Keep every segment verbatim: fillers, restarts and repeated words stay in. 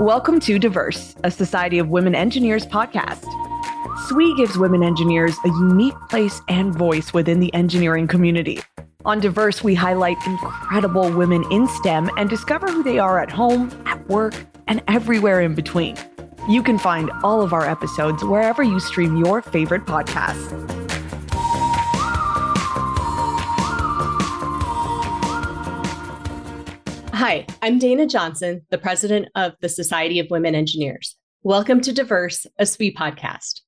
Welcome to Diverse, a Society of Women Engineers podcast. S W E gives women engineers a unique place and voice within the engineering community. On Diverse, we highlight incredible women in STEM and discover who they are at home, at work, and everywhere in between. You can find all of our episodes wherever you stream your favorite podcasts. Hi, I'm Dayna Johnson, the president of the Society of Women Engineers. Welcome to Diverse, a S W E podcast.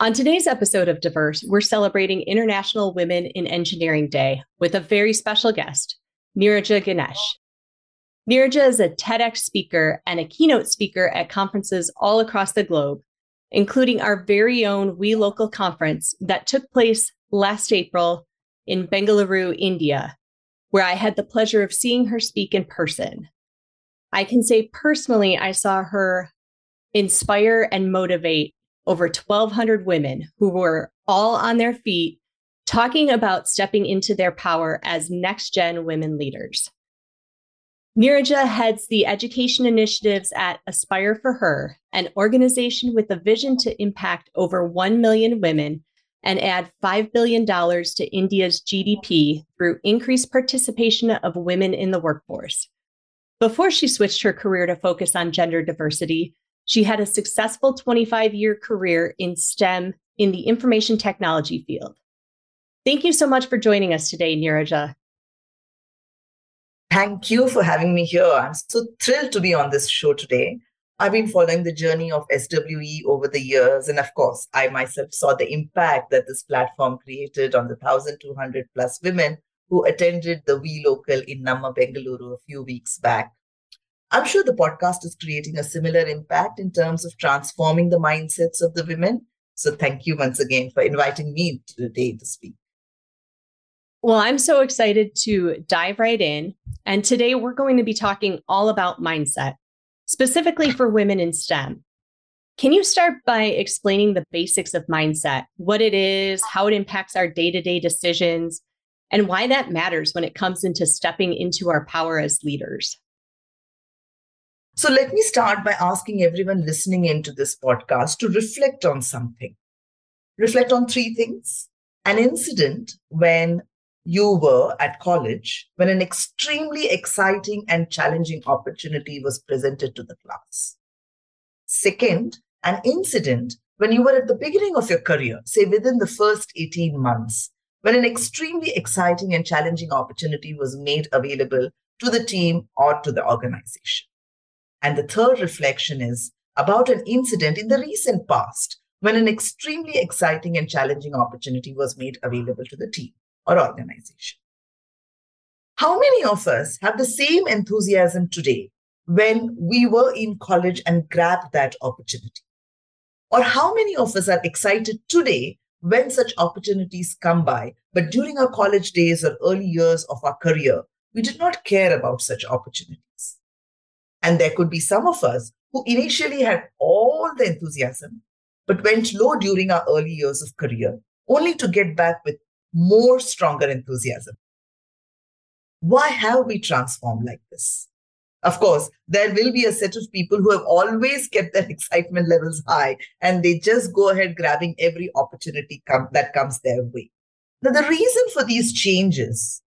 On today's episode of Diverse, we're celebrating International Women in Engineering Day with a very special guest, Neeraja Ganesh. Neeraja is a TEDx speaker and a keynote speaker at conferences all across the globe, including our very own WE Local conference that took place last April in Bengaluru, India, where I had the pleasure of seeing her speak in person. I can say personally, I saw her inspire and motivate over twelve hundred women who were all on their feet talking about stepping into their power as next-gen women leaders. Neeraja heads the education initiatives at Aspire for Her, an organization with a vision to impact over one million women and add five billion dollars to India's G D P through increased participation of women in the workforce. Before she switched her career to focus on gender diversity, she had a successful twenty-five-year career in STEM in the information technology field. Thank you so much for joining us today, Neeraja. Thank you for having me here. I'm so thrilled to be on this show today. I've been following the journey of S W E over the years, and of course, I myself saw the impact that this platform created on the one thousand two hundred plus women who attended the WE Local in Namma, Bengaluru a few weeks back. I'm sure the podcast is creating a similar impact in terms of transforming the mindsets of the women. So thank you once again for inviting me today to speak. Well, I'm so excited to dive right in. And today we're going to be talking all about mindset, specifically for women in STEM. Can you start by explaining the basics of mindset, what it is, how it impacts our day-to-day decisions, and why that matters when it comes into stepping into our power as leaders? So let me start by asking everyone listening into this podcast to reflect on something. Reflect on three things. An incident when you were at college, when an extremely exciting and challenging opportunity was presented to the class. Second, an incident when you were at the beginning of your career, say within the first eighteen months, when an extremely exciting and challenging opportunity was made available to the team or to the organization. And the third reflection is about an incident in the recent past when an extremely exciting and challenging opportunity was made available to the team or organization. How many of us have the same enthusiasm today when we were in college and grabbed that opportunity? Or how many of us are excited today when such opportunities come by, but during our college days or early years of our career, we did not care about such opportunities? And there could be some of us who initially had all the enthusiasm, but went low during our early years of career, only to get back with more stronger enthusiasm. Why have we transformed like this? Of course, there will be a set of people who have always kept their excitement levels high, and they just go ahead grabbing every opportunity come, that comes their way. Now, the reason for these changes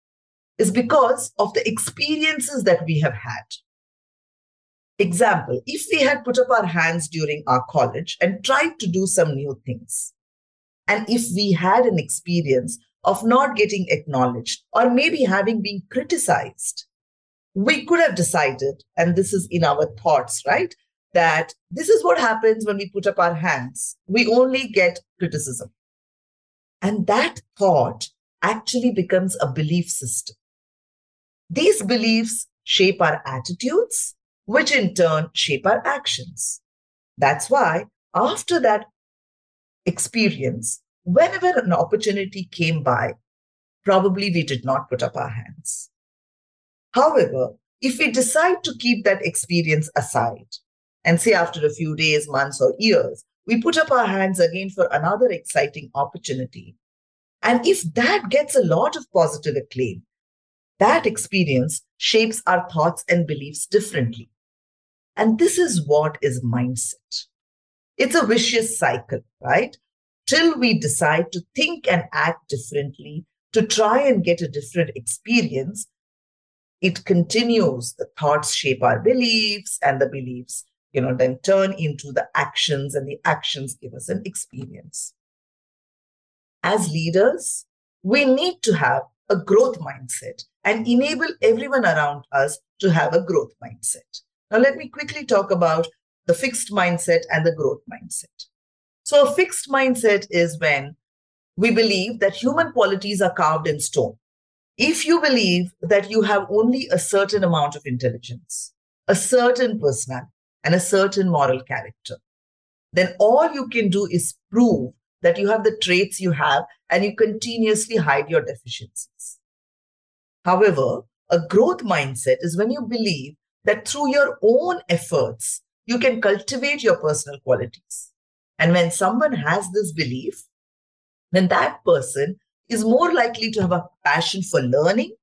is because of the experiences that we have had. Example, if we had put up our hands during our college and tried to do some new things, and if we had an experience of not getting acknowledged or maybe having been criticized, we could have decided, and this is in our thoughts, right, that this is what happens when we put up our hands. We only get criticism. And that thought actually becomes a belief system. These beliefs shape our attitudes, which in turn shape our actions. That's why after that experience, whenever an opportunity came by, probably we did not put up our hands. However, if we decide to keep that experience aside and say after a few days, months, or years, we put up our hands again for another exciting opportunity. And if that gets a lot of positive acclaim, that experience shapes our thoughts and beliefs differently. And this is what is mindset. It's a vicious cycle, right? Till we decide to think and act differently, to try and get a different experience, it continues. The thoughts shape our beliefs, and the beliefs, you know, then turn into the actions, and the actions give us an experience. As leaders, we need to have a growth mindset and enable everyone around us to have a growth mindset. Now, let me quickly talk about the fixed mindset and the growth mindset. So a fixed mindset is when we believe that human qualities are carved in stone. If you believe that you have only a certain amount of intelligence, a certain personality, and a certain moral character, then all you can do is prove that you have the traits you have and you continuously hide your deficiencies. However, a growth mindset is when you believe that through your own efforts, you can cultivate your personal qualities. And when someone has this belief, then that person is more likely to have a passion for learning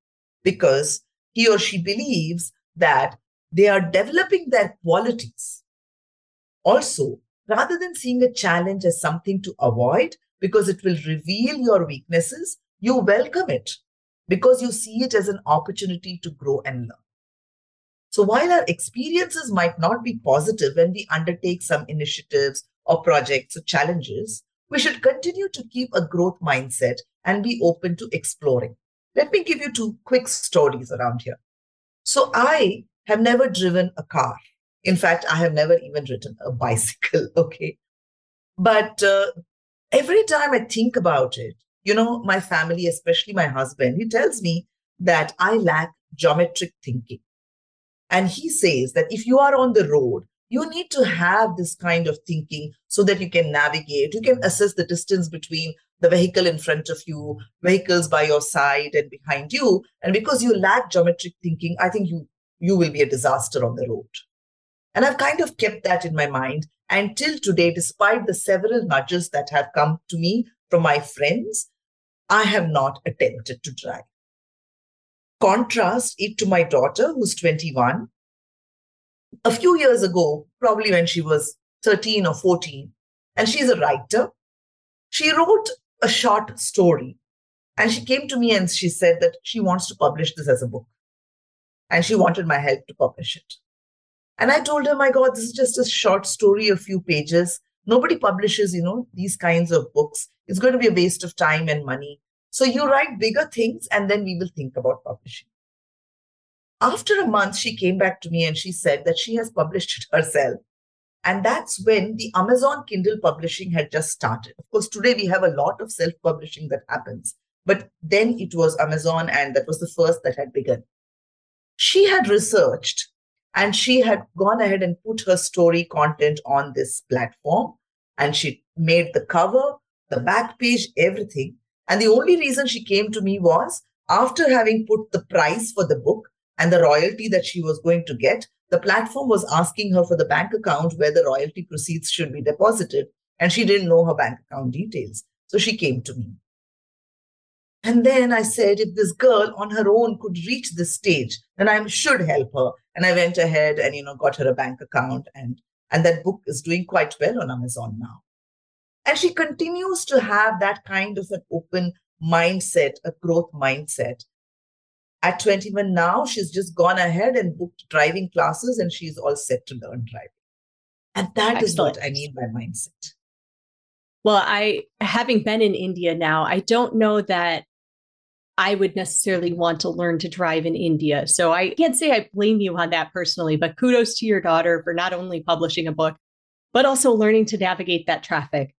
because he or she believes that they are developing their qualities. Also, rather than seeing a challenge as something to avoid because it will reveal your weaknesses, you welcome it because you see it as an opportunity to grow and learn. So while our experiences might not be positive when we undertake some initiatives or projects or challenges, we should continue to keep a growth mindset and be open to exploring. Let me give you two quick stories around here. So I have never driven a car. In fact, I have never even ridden a bicycle, okay? But uh, every time I think about it, you know, my family, especially my husband, he tells me that I lack geometric thinking. And he says that if you are on the road, you need to have this kind of thinking so that you can navigate, you can assess the distance between the vehicle in front of you, vehicles by your side and behind you. And because you lack geometric thinking, I think you, you will be a disaster on the road. And I've kind of kept that in my mind until today, despite the several nudges that have come to me from my friends, I have not attempted to drive. Contrast it to my daughter, who's twenty-one. A few years ago, probably when she was thirteen or fourteen, and she's a writer, she wrote a short story and she came to me and she said that she wants to publish this as a book and she wanted my help to publish it. And I told her, my God, this is just a short story, a few pages. Nobody publishes, you know, these kinds of books. It's going to be a waste of time and money. So you write bigger things and then we will think about publishing. After a month, she came back to me and she said that she has published it herself. And that's when the Amazon Kindle publishing had just started. Of course, today we have a lot of self-publishing that happens. But then it was Amazon, and that was the first that had begun. She had researched and she had gone ahead and put her story content on this platform. And she made the cover, the back page, everything. And the only reason she came to me was after having put the price for the book and the royalty that she was going to get, the platform was asking her for the bank account where the royalty proceeds should be deposited. And she didn't know her bank account details. So she came to me. And then I said, if this girl on her own could reach this stage, then I should help her. And I went ahead and, you know, got her a bank account. And, and that book is doing quite well on Amazon now. And she continues to have that kind of an open mindset, a growth mindset. At twenty-one now, she's just gone ahead and booked driving classes and she's all set to learn driving. And that Excellent. Is what I mean by mindset. Well, I, having been in India now, I don't know that I would necessarily want to learn to drive in India. So I can't say I blame you on that personally, but kudos to your daughter for not only publishing a book, but also learning to navigate that traffic.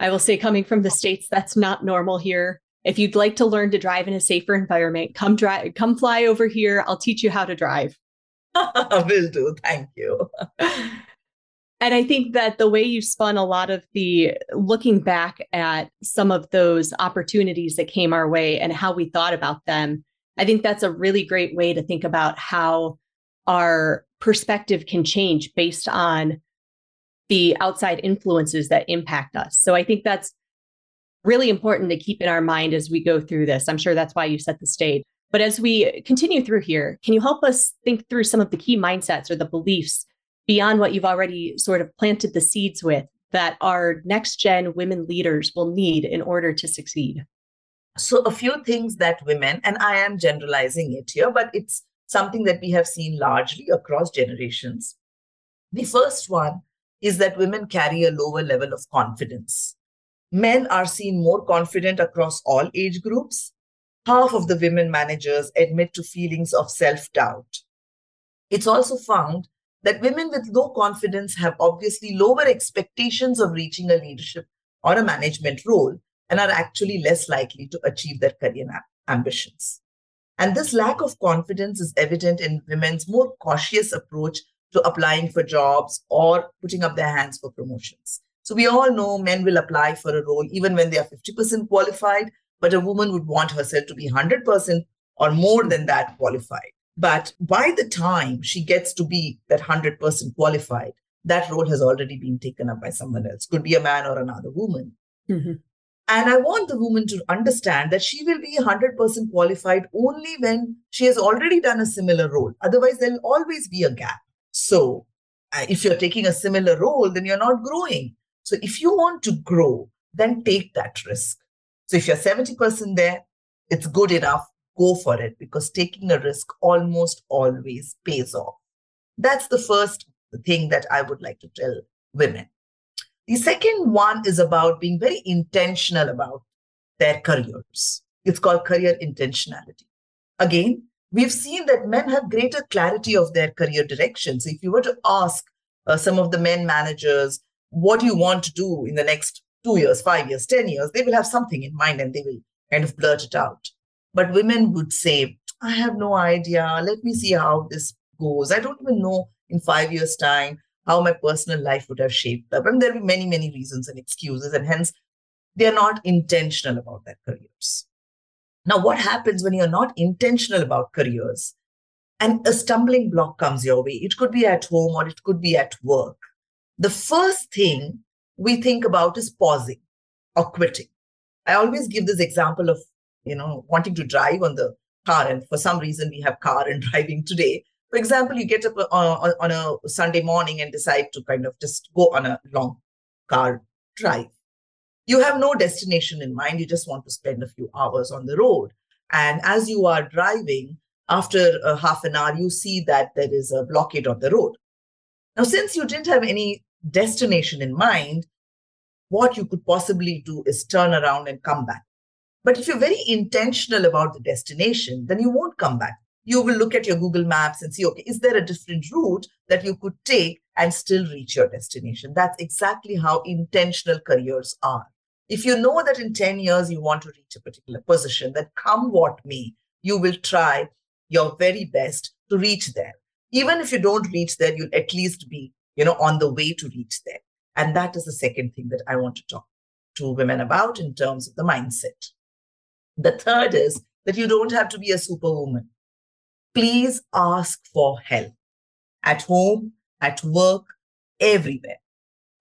I will say, coming from the States, that's not normal here. If you'd like to learn to drive in a safer environment, come drive, come fly over here. I'll teach you how to drive. Will do. Thank you. And I think that the way you spun a lot of the looking back at some of those opportunities that came our way and how we thought about them, I think that's a really great way to think about how our perspective can change based on the outside influences that impact us. So I think that's really important to keep in our mind as we go through this. I'm sure that's why you set the stage. But as we continue through here, can you help us think through some of the key mindsets or the beliefs beyond what you've already sort of planted the seeds with that our next gen women leaders will need in order to succeed? So a few things that women, and I am generalizing it here, but it's something that we have seen largely across generations. The first one is that women carry a lower level of confidence. Men are seen more confident across all age groups. Half of the women managers admit to feelings of self-doubt. It's also found that women with low confidence have obviously lower expectations of reaching a leadership or a management role and are actually less likely to achieve their career ambitions. And this lack of confidence is evident in women's more cautious approach to applying for jobs or putting up their hands for promotions. So we all know men will apply for a role even when they are fifty percent qualified, but a woman would want herself to be one hundred percent or more than that qualified. But by the time she gets to be that one hundred percent qualified, that role has already been taken up by someone else. Could be a man or another woman. Mm-hmm. And I want the woman to understand that she will be one hundred percent qualified only when she has already done a similar role. Otherwise, there'll always be a gap. So uh, if you're taking a similar role, then you're not growing. So if you want to grow, then take that risk. So if you're seventy percent there, it's good enough. Go for it, because taking a risk almost always pays off. That's the first thing that I would like to tell women. The second one is about being very intentional about their careers. It's called career intentionality. Again, we've seen that men have greater clarity of their career direction. So if you were to ask uh, some of the men managers, what do you want to do in the next two years, five years, ten years, they will have something in mind and they will kind of blurt it out. But women would say, I have no idea. Let me see how this goes. I don't even know in five years' time how my personal life would have shaped up. And there will be many, many reasons and excuses. And hence, they're not intentional about their careers. Now, what happens when you're not intentional about careers and a stumbling block comes your way? It could be at home or it could be at work. The first thing we think about is pausing or quitting. I always give this example of you know, wanting to drive on the car. And for some reason, we have car and driving today. For example, you get up on, on a Sunday morning and decide to kind of just go on a long car drive. You have no destination in mind. You just want to spend a few hours on the road. And as you are driving, after a half an hour, you see that there is a blockade on the road. Now, since you didn't have any destination in mind, what you could possibly do is turn around and come back. But if you're very intentional about the destination, then you won't come back. You will look at your Google Maps and see, okay, is there a different route that you could take and still reach your destination? That's exactly how intentional careers are. If you know that in ten years you want to reach a particular position, then come what may, you will try your very best to reach there. Even if you don't reach there, you'll at least be, you know, on the way to reach there. And that is the second thing that I want to talk to women about in terms of the mindset. The third is that you don't have to be a superwoman. Please ask for help at home, at work, everywhere.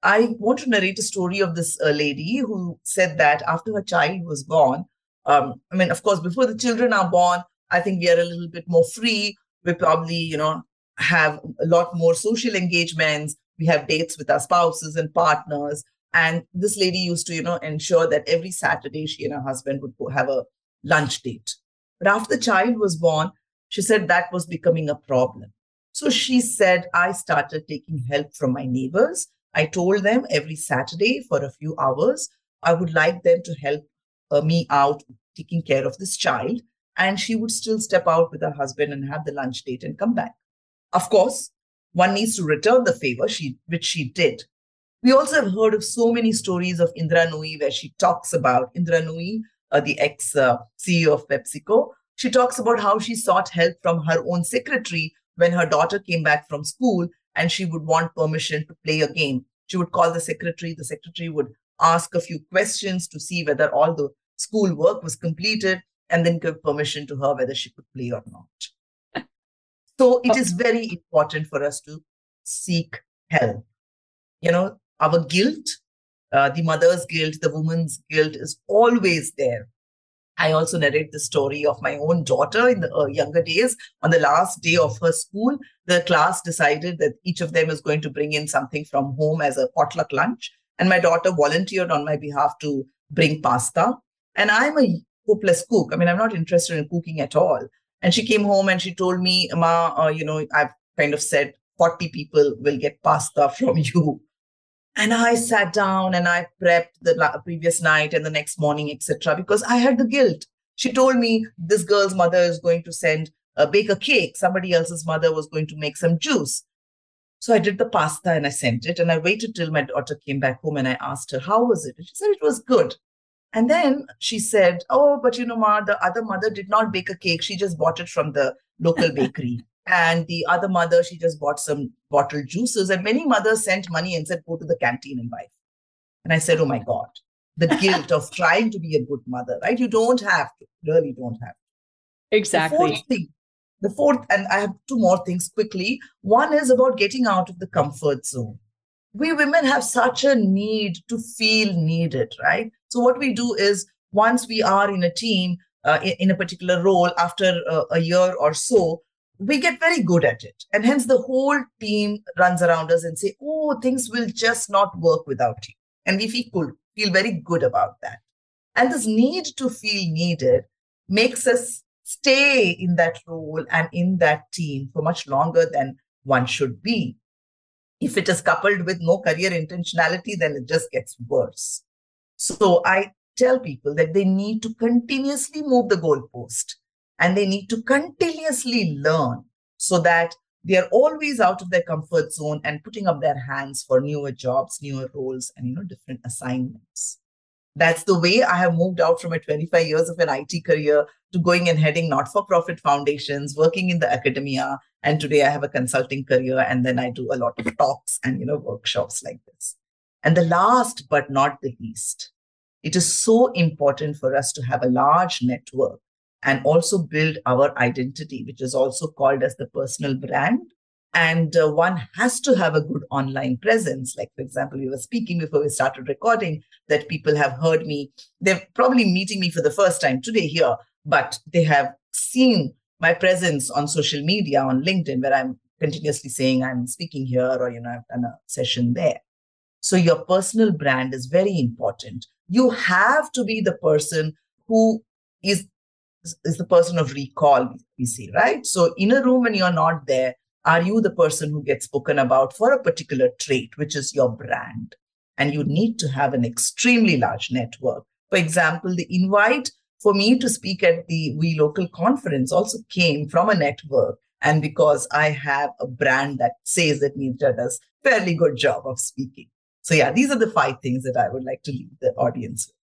I want to narrate a story of this uh, lady who said that after her child was born, um, I mean, of course, before the children are born, I think we are a little bit more free. We probably, you know, have a lot more social engagements. We have dates with our spouses and partners. And this lady used to, you know, ensure that every Saturday she and her husband would go have a lunch date. But after the child was born, she said that was becoming a problem. So she said, I started taking help from my neighbors. I told them every Saturday for a few hours, I would like them to help uh, me out taking care of this child. And she would still step out with her husband and have the lunch date and come back. Of course, one needs to return the favor, she, which she did. We also have heard of so many stories of Indra Nooyi, where she talks about Indra Nooyi, uh, the ex-C E O uh, of PepsiCo. She talks about how she sought help from her own secretary when her daughter came back from school and she would want permission to play a game. She would call the secretary. The secretary would ask a few questions to see whether all the school work was completed and then give permission to her whether she could play or not. So it is very important for us to seek help. You know, our guilt, uh, the mother's guilt, the woman's guilt is always there. I also narrate the story of my own daughter in the uh, younger days. On the last day of her school, the class decided that each of them is going to bring in something from home as a potluck lunch. And my daughter volunteered on my behalf to bring pasta. And I'm a hopeless cook. I mean, I'm not interested in cooking at all. And she came home and she told me, Ma, uh, you know, I've kind of said forty people will get pasta from you. And I sat down and I prepped the la- previous night and the next morning, et cetera, because I had the guilt. She told me this girl's mother is going to send uh, bake a cake. Somebody else's mother was going to make some juice. So I did the pasta and I sent it. And I waited till my daughter came back home and I asked her, how was it? And she said, it was good. And then she said, oh, but you know, Ma, the other mother did not bake a cake. She just bought it from the local bakery. And the other mother, she just bought some bottled juices. And many mothers sent money and said, go to the canteen and buy it. And I said, oh, my God, the guilt of trying to be a good mother, right? You don't have to, really don't have to. Exactly. The fourth thing, the fourth, and I have two more things quickly. One is about getting out of the comfort zone. We women have such a need to feel needed, right? So what we do is once we are in a team, uh, in, in a particular role, after uh, a year or so, we get very good at it. And hence the whole team runs around us and say, oh, things will just not work without you. And we feel, feel very good about that. And this need to feel needed makes us stay in that role and in that team for much longer than one should be. If it is coupled with no career intentionality, then it just gets worse. So I tell people that they need to continuously move the goalpost. And they need to continuously learn so that they are always out of their comfort zone and putting up their hands for newer jobs, newer roles, and, you know, different assignments. That's the way I have moved out from a twenty-five years of an I T career to going and heading not-for-profit foundations, working in the academia. And today I have a consulting career, and then I do a lot of talks and, you know, workshops like this. And the last but not the least, it is so important for us to have a large network and also build our identity, which is also called as the personal brand. And uh, one has to have a good online presence. Like, for example, we were speaking before we started recording that people have heard me. They're probably meeting me for the first time today here, but they have seen my presence on social media, on LinkedIn, where I'm continuously saying I'm speaking here or, you know, I've done a session there. So your personal brand is very important. You have to be the person who is is the person of recall, we say, right? So in a room when you're not there, are you the person who gets spoken about for a particular trait, which is your brand? And you need to have an extremely large network. For example, the invite for me to speak at the WE Local conference also came from a network. And because I have a brand that says that Neeraja does a fairly good job of speaking. So yeah, these are the five things that I would like to leave the audience with.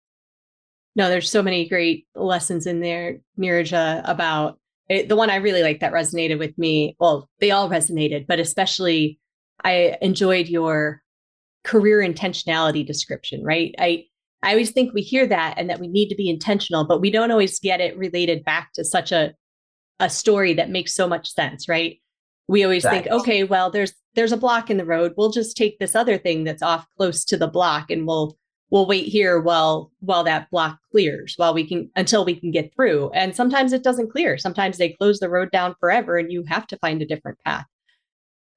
No, there's so many great lessons in there, Neeraja, about it. The one I really liked that resonated with me. Well, they all resonated, but especially I enjoyed your career intentionality description, right? I, I always think we hear that and that we need to be intentional, but we don't always get it related back to such a, a story that makes so much sense, right? We always right. think, okay, well, there's, there's a block in the road. We'll just take this other thing that's off close to the block and we'll We'll wait here while while that block clears, while we can until we can get through. And sometimes it doesn't clear. Sometimes they close the road down forever and you have to find a different path.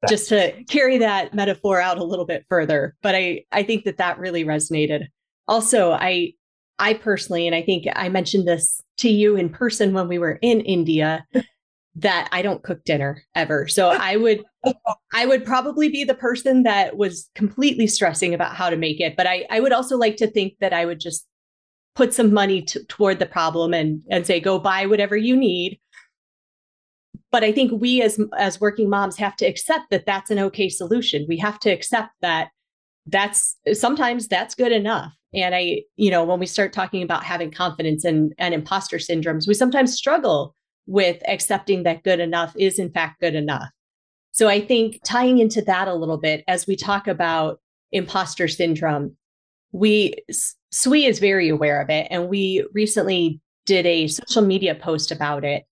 Right. Just to carry that metaphor out a little bit further. But I, I think that that really resonated. Also, I I personally, and I think I mentioned this to you in person when we were in India, that I don't cook dinner ever. So I would I would probably be the person that was completely stressing about how to make it. But I, I would also like to think that I would just put some money to, toward the problem and, and say, go buy whatever you need. But I think we as as working moms have to accept that that's an okay solution. We have to accept that that's sometimes that's good enough. And I, you know, when we start talking about having confidence and, and imposter syndromes, we sometimes struggle with accepting that good enough is in fact good enough. So I think tying into that a little bit, as we talk about imposter syndrome, we, S W E is very aware of it. And we recently did a social media post about it.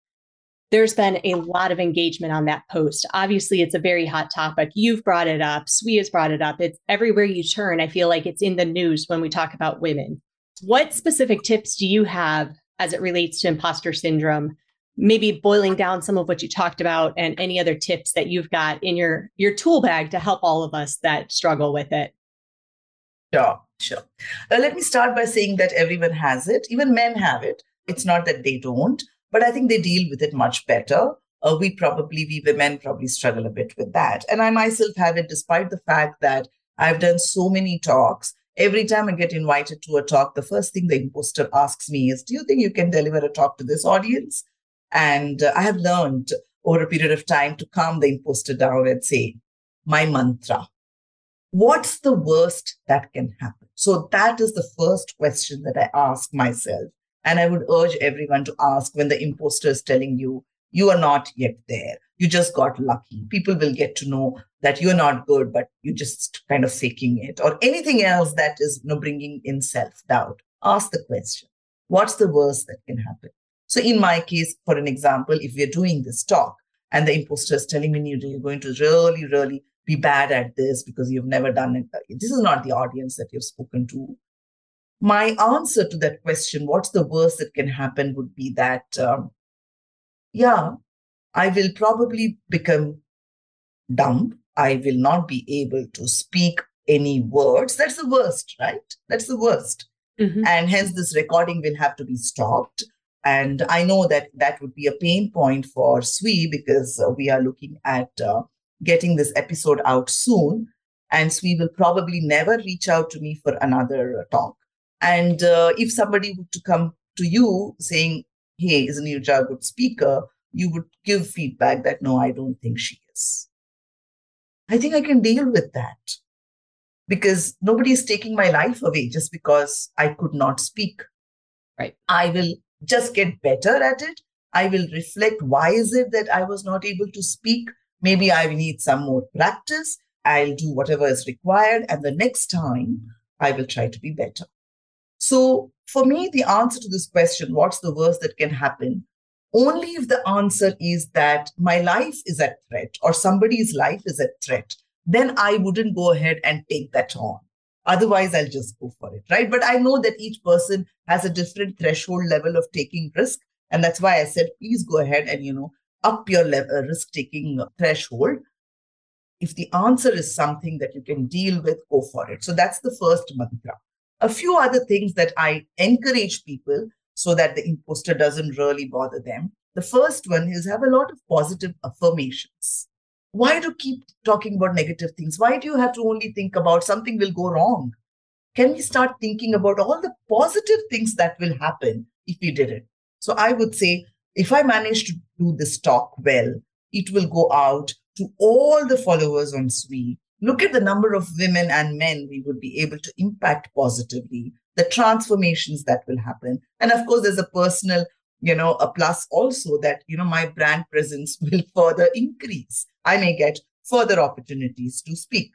There's been a lot of engagement on that post. Obviously, it's a very hot topic. You've brought it up. S W E has brought it up. It's everywhere you turn. I feel like it's in the news when we talk about women. What specific tips do you have as it relates to imposter syndrome, maybe boiling down some of what you talked about and any other tips that you've got in your, your tool bag to help all of us that struggle with it. Sure, sure. Uh, let me start by saying that everyone has it. Even men have it. It's not that they don't, but I think they deal with it much better. Uh, we probably, we women probably struggle a bit with that. And I myself have it, despite the fact that I've done so many talks. Every time I get invited to a talk, the first thing the imposter asks me is, do you think you can deliver a talk to this audience? And uh, I have learned over a period of time to calm the imposter down and say, my mantra, what's the worst that can happen? So that is the first question that I ask myself. And I would urge everyone to ask when the imposter is telling you, you are not yet there. You just got lucky. People will get to know that you're not good, but you're just kind of faking it, or anything else that is, you know, bringing in self-doubt. Ask the question, what's the worst that can happen? So in my case, for an example, if we're doing this talk and the imposter is telling me you're going to really, really be bad at this because you've never done it, this is not the audience that you've spoken to. My answer to that question, what's the worst that can happen, would be that, um, yeah, I will probably become dumb. I will not be able to speak any words. That's the worst, right? That's the worst. Mm-hmm. And hence this recording will have to be stopped. And I know that that would be a pain point for S W E, because we are looking at uh, getting this episode out soon. And S W E will probably never reach out to me for another talk. And uh, if somebody were to come to you saying, hey, isn't Neeraja a good speaker? You would give feedback that, no, I don't think she is. I think I can deal with that, because nobody is taking my life away just because I could not speak. Right. I will just get better at it. I will reflect, why is it that I was not able to speak? Maybe I need some more practice. I'll do whatever is required. And the next time I will try to be better. So for me, the answer to this question, what's the worst that can happen? Only if the answer is that my life is at threat or somebody's life is at threat, then I wouldn't go ahead and take that on. Otherwise, I'll just go for it, right? But I know that each person has a different threshold level of taking risk. And that's why I said, please go ahead and, you know, up your level, risk-taking threshold. If the answer is something that you can deal with, go for it. So that's the first mantra. A few other things that I encourage people so that the imposter doesn't really bother them. The first one is, have a lot of positive affirmations. Why do you keep talking about negative things? Why do you have to only think about something will go wrong? Can we start thinking about all the positive things that will happen if we did it? So I would say, if I manage to do this talk well, it will go out to all the followers on S W E. Look at the number of women and men we would be able to impact positively, the transformations that will happen. And of course, there's a personal, you know, a plus also that, you know, my brand presence will further increase. I may get further opportunities to speak.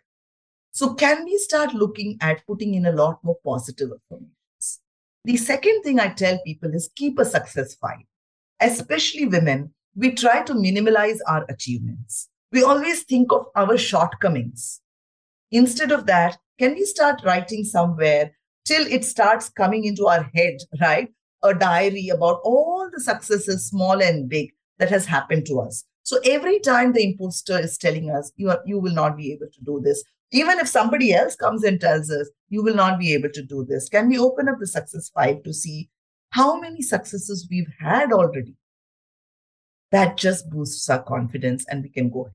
So can we start looking at putting in a lot more positive affirmations? The second thing I tell people is keep a success file. Especially women, we try to minimize our achievements. We always think of our shortcomings. Instead of that, can we start writing somewhere till it starts coming into our head, right? A diary about all the successes, small and big, that has happened to us. So every time the imposter is telling us, you are, you will not be able to do this. Even if somebody else comes and tells us, you will not be able to do this. Can we open up the success file to see how many successes we've had already? That just boosts our confidence and we can go.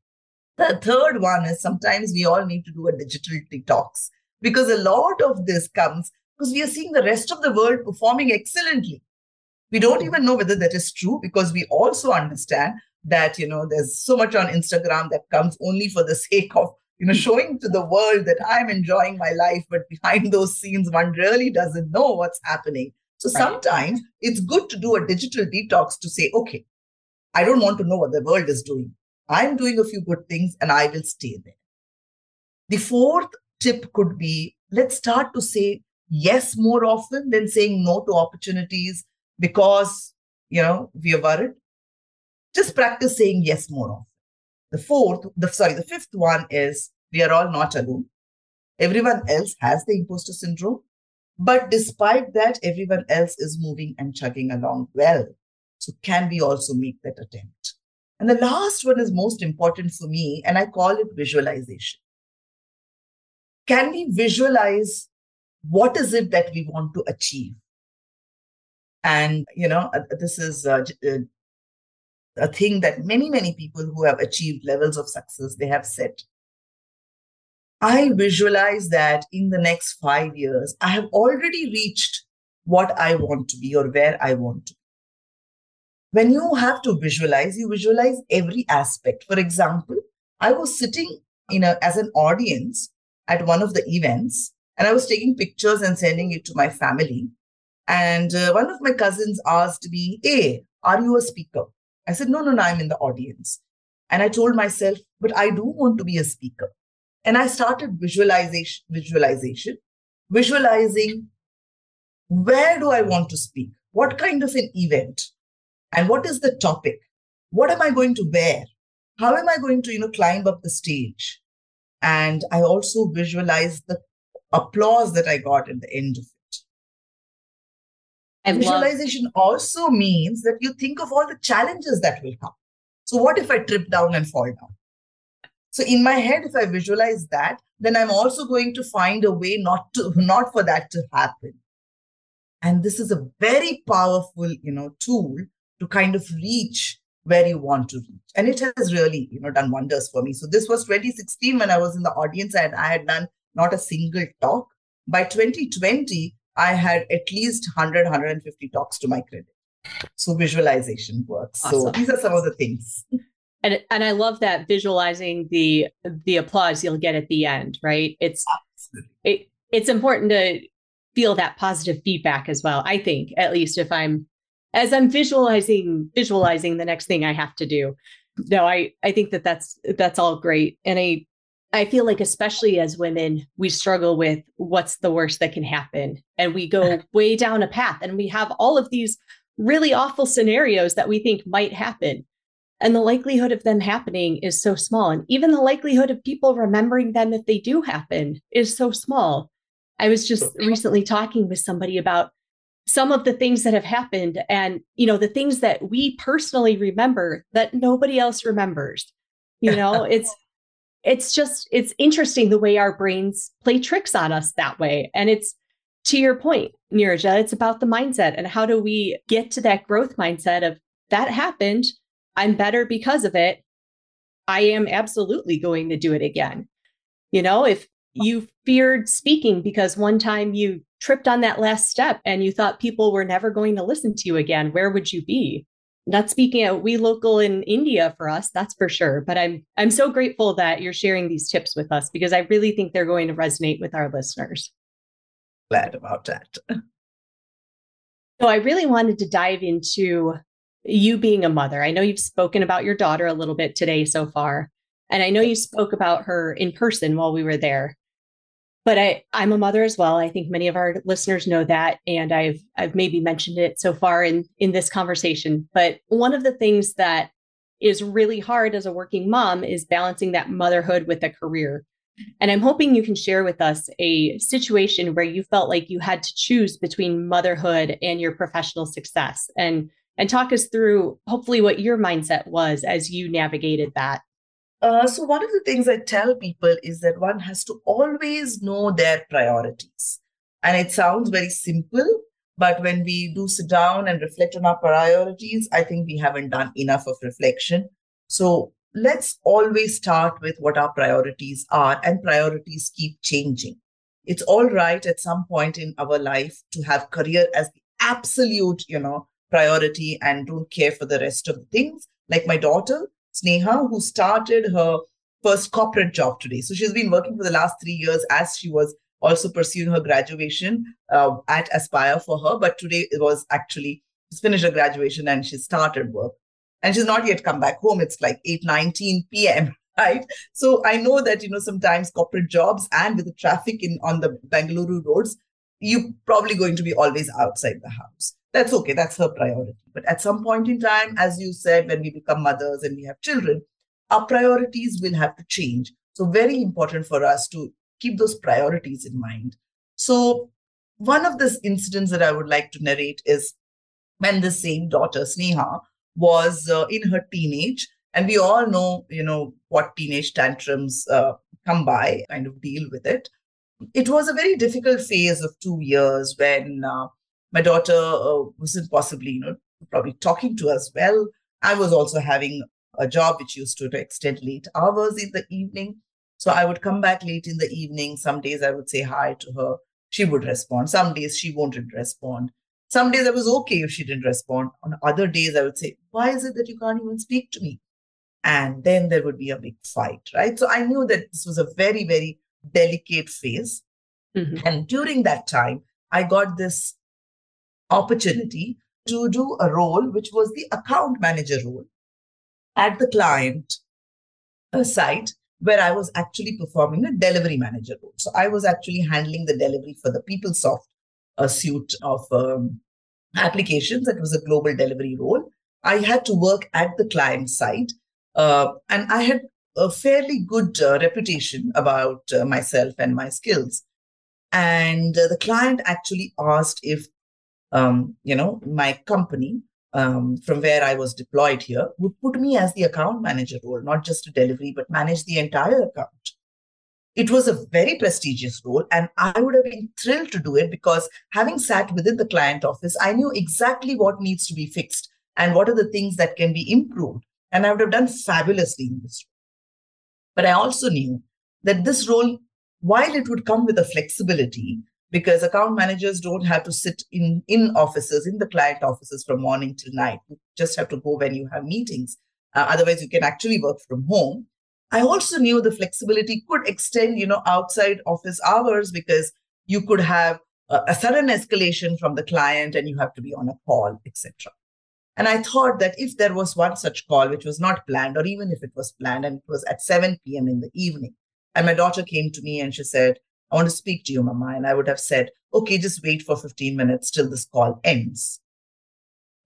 The third one is, sometimes we all need to do a digital detox, because a lot of this comes because we are seeing the rest of the world performing excellently. We don't even know whether that is true, because we also understand that, you know, there's so much on Instagram that comes only for the sake of, you know, showing to the world that I'm enjoying my life, but behind those scenes, one really doesn't know what's happening. So right. Sometimes it's good to do a digital detox to say, okay, I don't want to know what the world is doing. I'm doing a few good things and I will stay there. The fourth tip could be, let's start to say yes more often than saying no to opportunities because, you know, we are worried. Just practice saying yes more often. The fourth, the, sorry, the fifth one is, we are all not alone. Everyone else has the imposter syndrome. But despite that, everyone else is moving and chugging along well. So can we also make that attempt? And the last one is most important for me, and I call it visualization. Can we visualize what is it that we want to achieve? And, you know, this is a, a thing that many, many people who have achieved levels of success, they have said, I visualize that in the next five years, I have already reached what I want to be or where I want to be. When you have to visualize, you visualize every aspect. For example, I was sitting in a, as an audience at one of the events, and I was taking pictures and sending it to my family. And uh, one of my cousins asked me, hey, are you a speaker? I said, no, no, no, I'm in the audience. And I told myself, but I do want to be a speaker. And I started visualization, visualization, visualizing where do I want to speak? What kind of an event? And what is the topic? What am I going to wear? How am I going to, you know, climb up the stage? And I also visualized the applause that I got at the end of it. I Visualization love- also means that you think of all the challenges that will come. So what if I trip down and fall down? So in my head, if I visualize that, then I'm also going to find a way not to, not for that to happen. And this is a very powerful, you know, tool to kind of reach where you want to reach. And it has really, you know, done wonders for me. So this was twenty sixteen when I was in the audience and I had done not a single talk. By twenty twenty, I had at least one hundred, one hundred fifty talks to my credit. So visualization works. Awesome. So these are some of the things. And and I love that visualizing the the applause you'll get at the end, right? It's it, it's important to feel that positive feedback as well. I think, at least if I'm, as I'm visualizing, visualizing the next thing I have to do. No, I, I think that that's, that's all great. And I, I feel like, especially as women, we struggle with what's the worst that can happen. And we go way down a path and we have all of these really awful scenarios that we think might happen. And the likelihood of them happening is so small. And even the likelihood of people remembering them if they do happen is so small. I was just recently talking with somebody about some of the things that have happened and, you know, the things that we personally remember that nobody else remembers. You know, it's, it's just, it's interesting the way our brains play tricks on us that way. And it's, to your point, Neeraja, it's about the mindset and how do we get to that growth mindset of that happened, I'm better because of it. I am absolutely going to do it again. You know, if you feared speaking because one time you tripped on that last step and you thought people were never going to listen to you again, where would you be? Not speaking at WE Local in India for us, that's for sure. But I'm I'm so grateful that you're sharing these tips with us because I really think they're going to resonate with our listeners. Glad about that. So I really wanted to dive into you being a mother. I know you've spoken about your daughter a little bit today so far. And I know you spoke about her in person while we were there. But I, I'm a mother as well. I think many of our listeners know that. And I've I've maybe mentioned it so far in, in this conversation. But one of the things that is really hard as a working mom is balancing that motherhood with a career. And I'm hoping you can share with us a situation where you felt like you had to choose between motherhood and your professional success. And and talk us through, hopefully, what your mindset was as you navigated that. Uh, so one of the things I tell people is that one has to always know their priorities. And it sounds very simple, but when we do sit down and reflect on our priorities, I think we haven't done enough of reflection. So let's always start with what our priorities are, and priorities keep changing. It's all right at some point in our life to have career as the absolute, you know, priority and don't care for the rest of the things. Like my daughter, Sneha, who started her first corporate job today. So she's been working for the last three years as she was also pursuing her graduation uh, at Aspire for Her. But today it was actually, she's finished her graduation and she started work. And she's not yet come back home. It's like eight nineteen p.m., right? So I know that, you know, sometimes corporate jobs and with the traffic in on the Bengaluru roads, you're probably going to be always outside the house. That's okay. That's her priority. But at some point in time, as you said, when we become mothers and we have children, our priorities will have to change. So very important for us to keep those priorities in mind. So One of the incidents that I would like to narrate is when the same daughter, Sneha, was uh, in her teenage, and we all know, you know, what teenage tantrums uh, come by, kind of deal with it. It was a very difficult phase of two years when uh, my daughter uh, wasn't possibly, you know, probably talking to us well. I was also having a job which used to, to extend late hours in the evening. So I would come back late in the evening. Some days I would say hi to her. She would respond. Some days she won't respond. Some days I was okay if she didn't respond. On other days, I would say, why is it that you can't even speak to me? And then there would be a big fight, right? So I knew that this was a very, very delicate phase. Mm-hmm. And during that time, I got this opportunity to do a role, which was the account manager role at the client site, where I was actually performing a delivery manager role. So I was actually handling the delivery for the PeopleSoft a suite of um, applications. That was a global delivery role. I had to work at the client site. Uh, and I had a fairly good uh, reputation about uh, myself and my skills. And uh, the client actually asked if, um, you know, my company um, from where I was deployed here would put me as the account manager role, not just a delivery, but manage the entire account. It was a very prestigious role, and I would have been thrilled to do it because having sat within the client office, I knew exactly what needs to be fixed and what are the things that can be improved. And I would have done fabulously in this role. But I also knew that this role, while it would come with a flexibility, because account managers don't have to sit in, in offices, in the client offices from morning till night. You just have to go when you have meetings. Uh, otherwise, you can actually work from home. I also knew the flexibility could extend, you know, outside office hours, because you could have a, a sudden escalation from the client and you have to be on a call, et cetera. And I thought that if there was one such call, which was not planned, or even if it was planned, and it was at seven p.m. in the evening, and my daughter came to me and she said, I want to speak to you, Mama. And I would have said, okay, just wait for fifteen minutes till this call ends.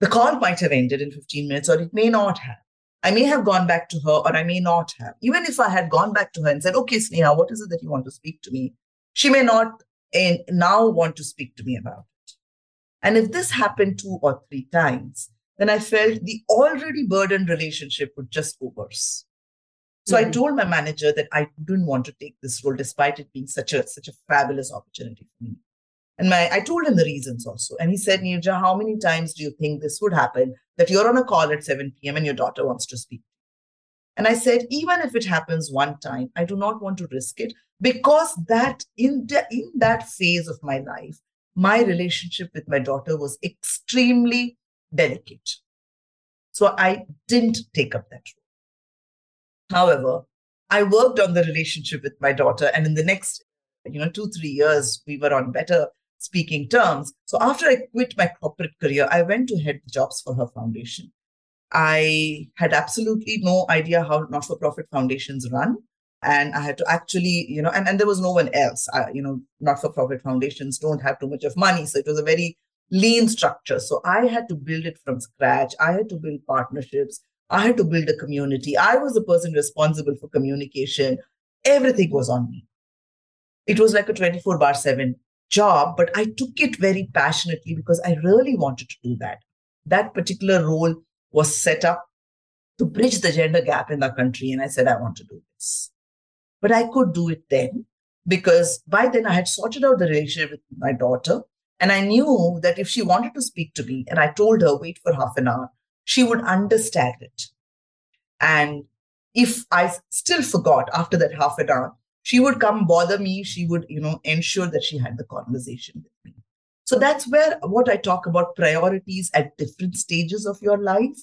The call might have ended in fifteen minutes, or it may not have. I may have gone back to her, or I may not have. Even if I had gone back to her and said, okay, Sneha, what is it that you want to speak to me? She may not and now want to speak to me about it. And if this happened two or three times, then I felt the already burdened relationship would just go worse. So mm-hmm. I told my manager that I didn't want to take this role, despite it being such a such a fabulous opportunity for me. And my, I told him the reasons also. And he said, Neeraja, how many times do you think this would happen, that you're on a call at seven p.m. and your daughter wants to speak? And I said, even if it happens one time, I do not want to risk it, because that in, the, in that phase of my life, my relationship with my daughter was extremely delicate. So I didn't take up that role. However, I worked on the relationship with my daughter, and in the next, you know, two, three years, we were on better speaking terms. So after I quit my corporate career, I went to head jobs for her foundation. I had absolutely no idea how not-for-profit foundations run. And I had to actually, you know, and, and there was no one else. I, you know, not-for-profit foundations don't have too much of money. So it was a very lean structure. So I had to build it from scratch. I had to build partnerships. I had to build a community. I was the person responsible for communication. Everything was on me. It was like a twenty-four bar seven job, but I took it very passionately because I really wanted to do that. That particular role was set up to bridge the gender gap in the country. And I said, I want to do this. But I could do it then, because by then I had sorted out the relationship with my daughter. And I knew that if she wanted to speak to me and I told her, wait for half an hour, she would understand it. And if I still forgot after that half an hour, she would come bother me. She would, you know, ensure that she had the conversation with me. So that's where what I talk about priorities at different stages of your life.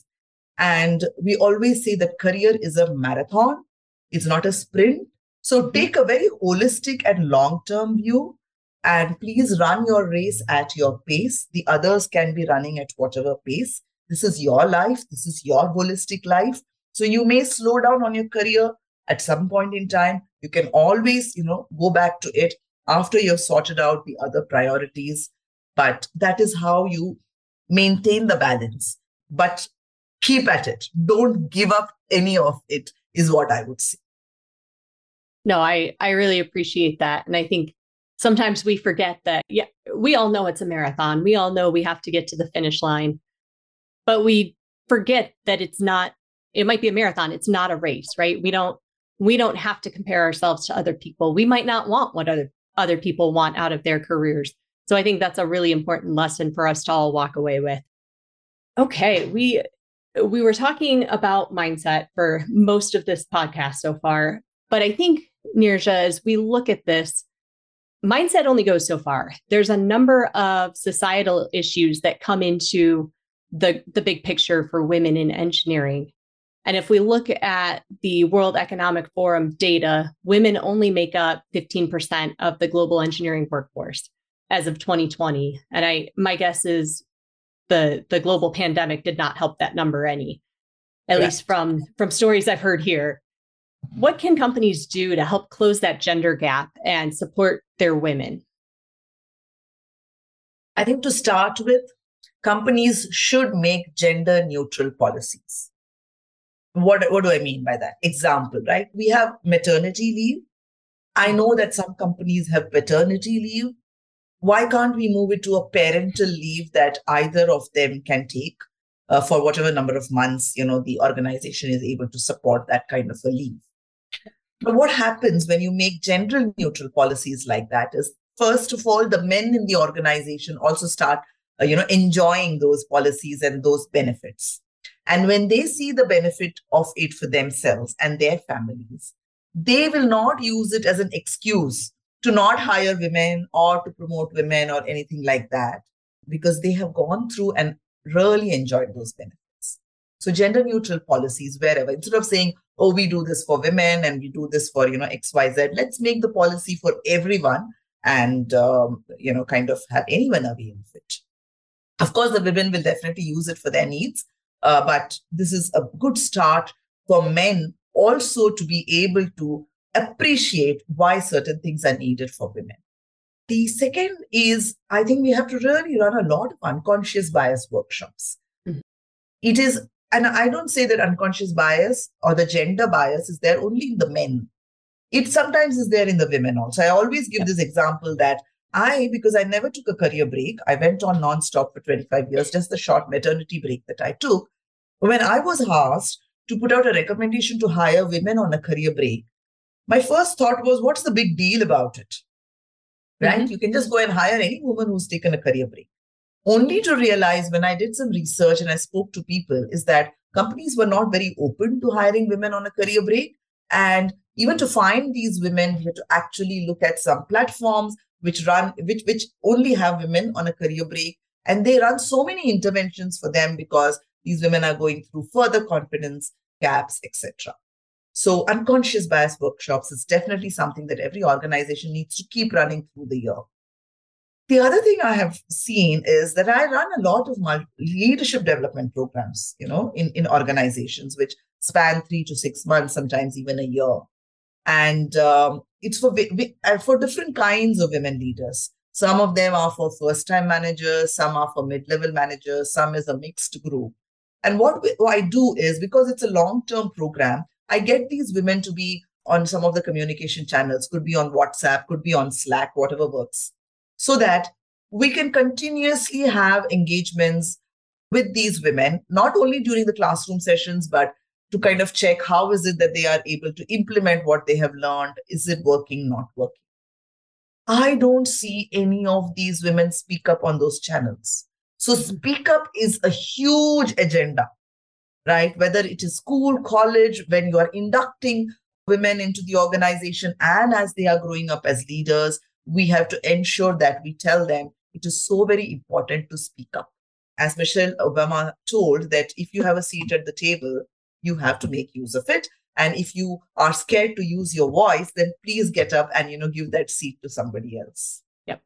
And we always say that career is a marathon. It's not a sprint. So take a very holistic and long-term view, and please run your race at your pace. The others can be running at whatever pace. This is your life. This is your holistic life. So you may slow down on your career at some point in time. You can always, you know, go back to it after you've sorted out the other priorities. But that is how you maintain the balance. But keep at it. Don't give up any of it is what I would say. No, I, I really appreciate that. And I think sometimes we forget that, yeah, we all know it's a marathon. We all know we have to get to the finish line, but we forget that it's not, it might be a marathon. It's not a race, right? We don't, we don't have to compare ourselves to other people. We might not want what other, other people want out of their careers. So I think that's a really important lesson for us to all walk away with. Okay. We, we were talking about mindset for most of this podcast so far, but I think, Neeraja, as we look at this, mindset only goes so far. There's a number of societal issues that come into the, the big picture for women in engineering. And if we look at the World Economic Forum data, women only make up fifteen percent of the global engineering workforce as of twenty twenty. And I, my guess is the, the global pandemic did not help that number any, at yeah. least from, from stories I've heard here. What can companies do to help close that gender gap and support their women? I think to start with, companies should make gender neutral policies. What, what do I mean by that? Example, right? We have maternity leave. I know that some companies have paternity leave. Why can't we move it to a parental leave that either of them can take uh, for whatever number of months, you know, the organization is able to support that kind of a leave? But what happens when you make gender neutral policies like that is, first of all, the men in the organization also start, uh, you know, enjoying those policies and those benefits. And when they see the benefit of it for themselves and their families, they will not use it as an excuse to not hire women or to promote women or anything like that, because they have gone through and really enjoyed those benefits. So gender neutral policies, wherever, instead of saying, oh, we do this for women and we do this for, you know, X, Y, Z, let's make the policy for everyone and, um, you know, kind of have anyone avail of it. Of course, the women will definitely use it for their needs. Uh, but this is a good start for men also to be able to appreciate why certain things are needed for women. The second is, I think we have to really run a lot of unconscious bias workshops. Mm-hmm. It is, and I don't say that unconscious bias or the gender bias is there only in the men. It sometimes is there in the women also. I always give this example that I, because I never took a career break, I went on nonstop for twenty-five years, just the short maternity break that I took. When I was asked to put out a recommendation to hire women on a career break, my first thought was, what's the big deal about it? Right? Mm-hmm. You can just go and hire any woman who's taken a career break. Only to realize when I did some research and I spoke to people is that companies were not very open to hiring women on a career break. And even to find these women, we had to actually look at some platforms which run, which, which only have women on a career break. And they run so many interventions for them because these women are going through further confidence gaps, et cetera. So unconscious bias workshops is definitely something that every organization needs to keep running through the year. The other thing I have seen is that I run a lot of my leadership development programs, you know, in, in organizations, which span three to six months, sometimes even a year. And um, it's for for different kinds of women leaders. Some of them are for first-time managers, some are for mid-level managers, some is a mixed group. And what, we, what I do is, because it's a long-term program, I get these women to be on some of the communication channels, could be on WhatsApp, could be on Slack, whatever works, so that we can continuously have engagements with these women, not only during the classroom sessions, but to kind of check how is it that they are able to implement what they have learned. Is it working, not working? I don't see any of these women speak up on those channels. So speak up is a huge agenda, right? Whether it is school, college, when you are inducting women into the organization and as they are growing up as leaders, we have to ensure that we tell them it is so very important to speak up. As Michelle Obama told, that if you have a seat at the table, you have to make use of it. And if you are scared to use your voice, then please get up and, you know, give that seat to somebody else. Yep.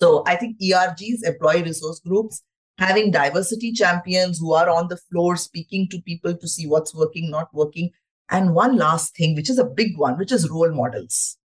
So I think E R Gs, employee resource groups, having diversity champions who are on the floor speaking to people to see what's working, not working. And one last thing, which is a big one, which is role models.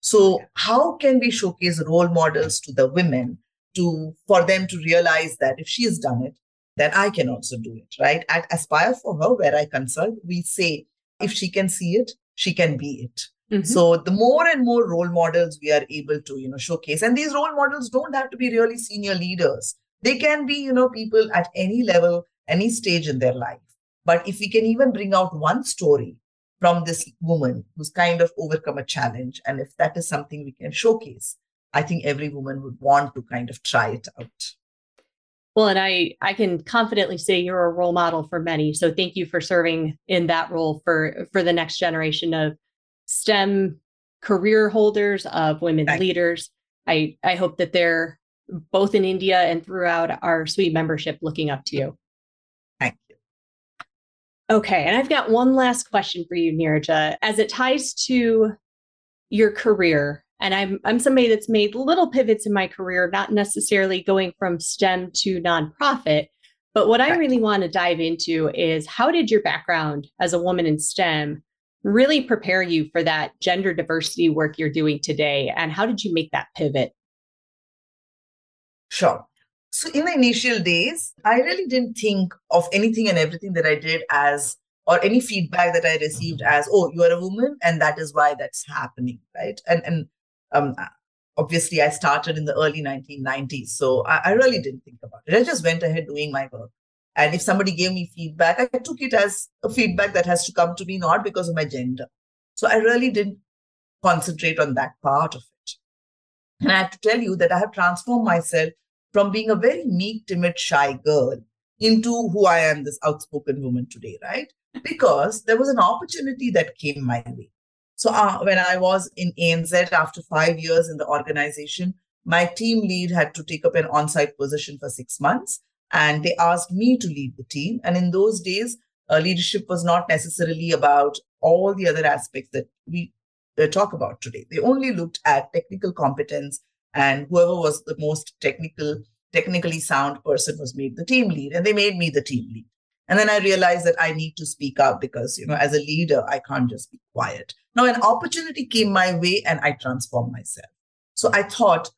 So yeah. How can we showcase role models to the women to for them to realize that if she has done it, then I can also do it, right? At Aspire for Her, where I consult, we say, if she can see it, she can be it. Mm-hmm. So the more and more role models we are able to, you know, showcase. And these role models don't have to be really senior leaders. They can be, you know, people at any level, any stage in their life. But if we can even bring out one story from this woman who's kind of overcome a challenge, and if that is something we can showcase, I think every woman would want to kind of try it out. Well, and I, I can confidently say you're a role model for many. So thank you for serving in that role for, for the next generation of STEM career holders, of women Thank leaders. I, I hope that they're both in India and throughout our S W E membership looking up to you. Thank you. Okay. And I've got one last question for you, Neeraja, as it ties to your career. And I'm I'm somebody that's made little pivots in my career, not necessarily going from STEM to nonprofit. But what I really want to dive into is, how did your background as a woman in STEM really prepare you for that gender diversity work you're doing today? And how did you make that pivot? Sure. So in the initial days, I really didn't think of anything and everything that I did as, or any feedback that I received as, oh, you are a woman and that is why that's happening, right? And and Um, obviously, I started in the early nineteen nineties, so I, I really didn't think about it. I just went ahead doing my work. And if somebody gave me feedback, I took it as a feedback that has to come to me, not because of my gender. So I really didn't concentrate on that part of it. And I have to tell you that I have transformed myself from being a very meek, timid, shy girl into who I am, this outspoken woman today, right? Because there was an opportunity that came my way. So uh, when I was in A N Z, after five years in the organization, my team lead had to take up an on-site position for six months. And they asked me to lead the team. And in those days, uh, leadership was not necessarily about all the other aspects that we uh, talk about today. They only looked at technical competence, and whoever was the most technical, technically sound person was made the team lead. And they made me the team lead. And then I realized that I need to speak up because, you know, as a leader, I can't just be quiet. Now, an opportunity came my way and I transformed myself. So I thought,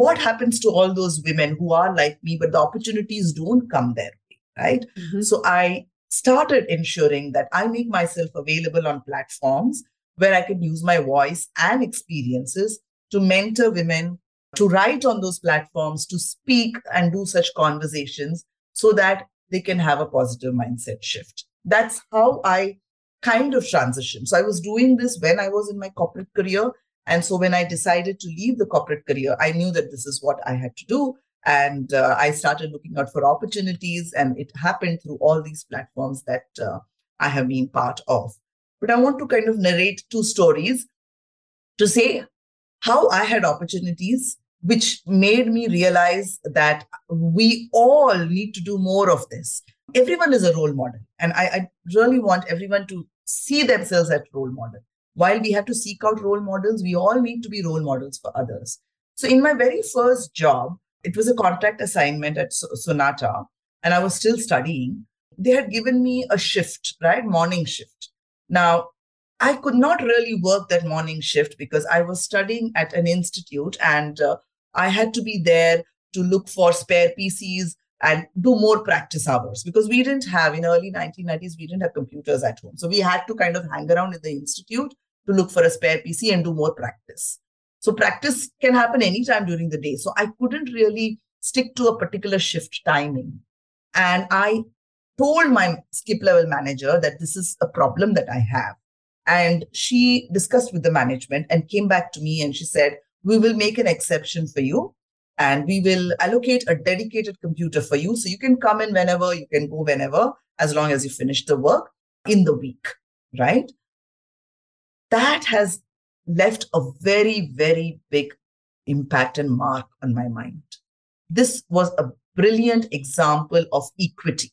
what happens to all those women who are like me, but the opportunities don't come their way, right? Mm-hmm. So I started ensuring that I make myself available on platforms where I can use my voice and experiences to mentor women, to write on those platforms, to speak and do such conversations so that they can have a positive mindset shift. That's how I kind of transitioned. So I was doing this when I was in my corporate career. And so when I decided to leave the corporate career, I knew that this is what I had to do. And uh, I started looking out for opportunities, and it happened through all these platforms that uh, I have been part of. But I want to kind of narrate two stories to say how I had opportunities which made me realize that we all need to do more of this. Everyone is a role model. And I, I really want everyone to see themselves as role model. While we have to seek out role models, we all need to be role models for others. So in my very first job, it was a contract assignment at Sonata, and I was still studying. They had given me a shift, right? Morning shift. Now, I could not really work that morning shift because I was studying at an institute, and uh, I had to be there to look for spare P Cs and do more practice hours because we didn't have, in early nineteen nineties, we didn't have computers at home. So we had to kind of hang around in the institute to look for a spare P C and do more practice. So practice can happen anytime during the day. So I couldn't really stick to a particular shift timing. And I told my skip level manager that this is a problem that I have. And she discussed with the management and came back to me and she said, we will make an exception for you and we will allocate a dedicated computer for you. So you can come in whenever, you can go whenever, as long as you finish the work in the week, right? That has left a very, very big impact and mark on my mind. This was a brilliant example of equity,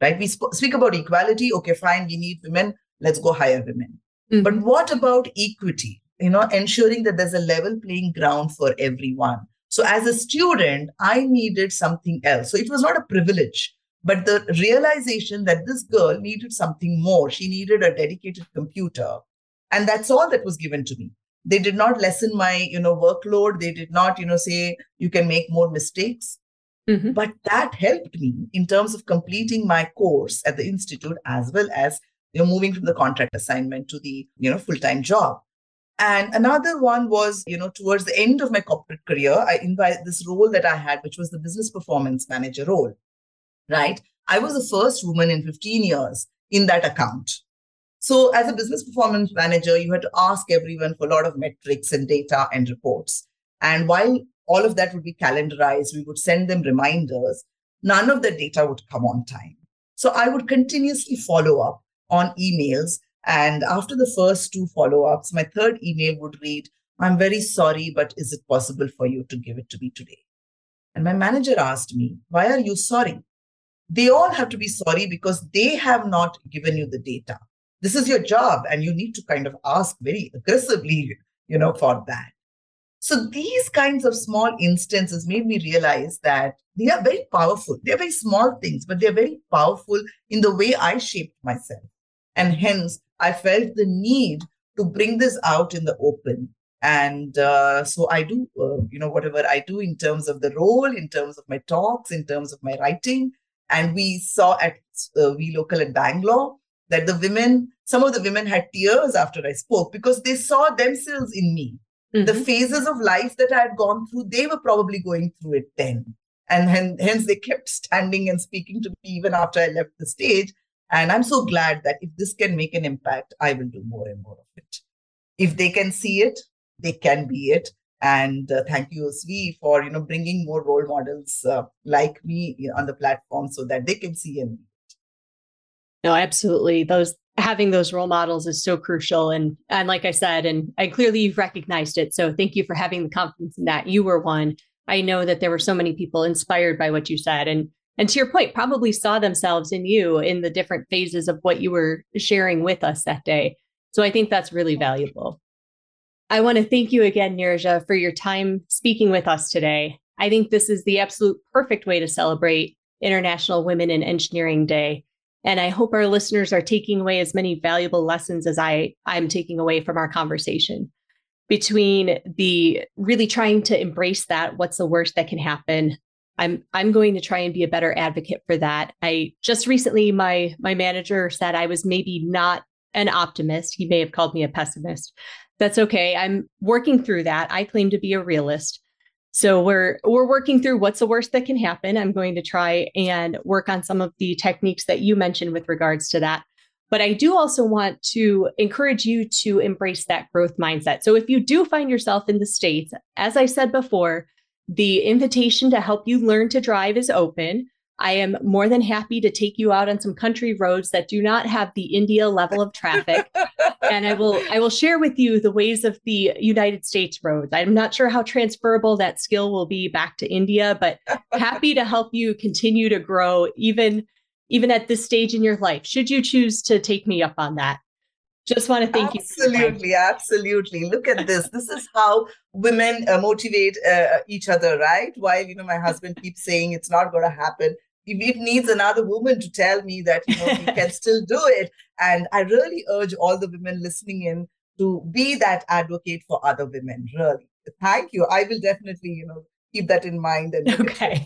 right? We sp- speak about equality. Okay, fine. We need women. Let's go hire women. Mm-hmm. But what about equity? You know, ensuring that there's a level playing ground for everyone. So as a student, I needed something else. So it was not a privilege, but the realization that this girl needed something more. She needed a dedicated computer. And that's all that was given to me. They did not lessen my, you know, workload. They did not, you know, say you can make more mistakes. Mm-hmm. But that helped me in terms of completing my course at the institute, as well as, you know, moving from the contract assignment to the, you know, full-time job. And another one was, you know, towards the end of my corporate career, I invited this role that I had, which was the business performance manager role, right? I was the first woman in fifteen years in that account. So as a business performance manager, you had to ask everyone for a lot of metrics and data and reports. And while all of that would be calendarized, we would send them reminders, none of the data would come on time. So I would continuously follow up on emails. And after the first two follow-ups, my third email would read, "I'm very sorry, but is it possible for you to give it to me today?" And my manager asked me, "Why are you sorry? They all have to be sorry because they have not given you the data. This is your job and you need to kind of ask very aggressively, you know, for that." So these kinds of small instances made me realize that they are very powerful. They're very small things, but they're very powerful in the way I shaped myself. And hence, I felt the need to bring this out in the open. And uh, so I do, uh, you know, whatever I do in terms of the role, in terms of my talks, in terms of my writing. And we saw at uh, WE Local in Bangalore that the women, some of the women had tears after I spoke because they saw themselves in me. Mm-hmm. The phases of life that I had gone through, they were probably going through it then. And hen- hence they kept standing and speaking to me even after I left the stage. And I'm so glad that if this can make an impact, I will do more and more of it. If they can see it, they can be it. And uh, thank you, S W E, for you know bringing more role models uh, like me you know, on the platform so that they can see and be it. No, absolutely. Those having those role models is so crucial. And and like I said, and, and clearly you've recognized it. So thank you for having the confidence in that. You were one. I know that there were so many people inspired by what you said. And And to your point, probably saw themselves in you in the different phases of what you were sharing with us that day. So I think that's really valuable. I want to thank you again, Neeraja, for your time speaking with us today. I think this is the absolute perfect way to celebrate International Women in Engineering Day. And I hope our listeners are taking away as many valuable lessons as I, I'm taking away from our conversation. Between the really trying to embrace that, what's the worst that can happen? I'm I'm going to try and be a better advocate for that. I just recently, my my manager said I was maybe not an optimist. He may have called me a pessimist. That's okay. I'm working through that. I claim to be a realist. So we're we're working through what's the worst that can happen. I'm going to try and work on some of the techniques that you mentioned with regards to that. But I do also want to encourage you to embrace that growth mindset. So if you do find yourself in the States, as I said before, the invitation to help you learn to drive is open. I am more than happy to take you out on some country roads that do not have the India level of traffic. And I will I will share with you the ways of the United States roads. I'm not sure how transferable that skill will be back to India, but happy to help you continue to grow even, even at this stage in your life, should you choose to take me up on that. Just want to thank absolutely, you. Absolutely, absolutely. Look at this. This is how women uh, motivate uh, each other, right? While, you know, my husband keeps saying it's not going to happen. It needs another woman to tell me that, you know, you can still do it. And I really urge all the women listening in to be that advocate for other women, really. Thank you. I will definitely, you know, keep that in mind. And okay.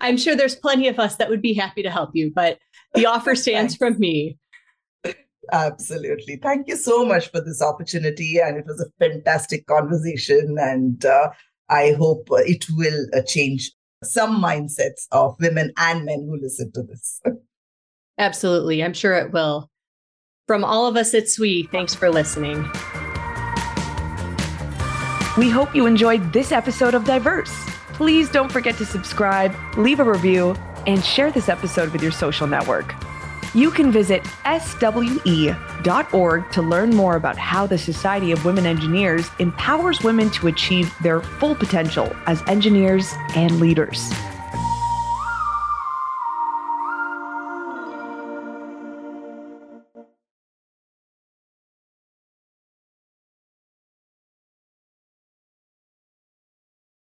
I'm sure there's plenty of us that would be happy to help you, but the offer stands from me. Absolutely. Thank you so much for this opportunity. And it was a fantastic conversation. And uh, I hope it will uh, change some mindsets of women and men who listen to this. Absolutely. I'm sure it will. From all of us at S W E, thanks for listening. We hope you enjoyed this episode of Diverse. Please don't forget to subscribe, leave a review, and share this episode with your social network. You can visit S W E dot org to learn more about how the Society of Women Engineers empowers women to achieve their full potential as engineers and leaders.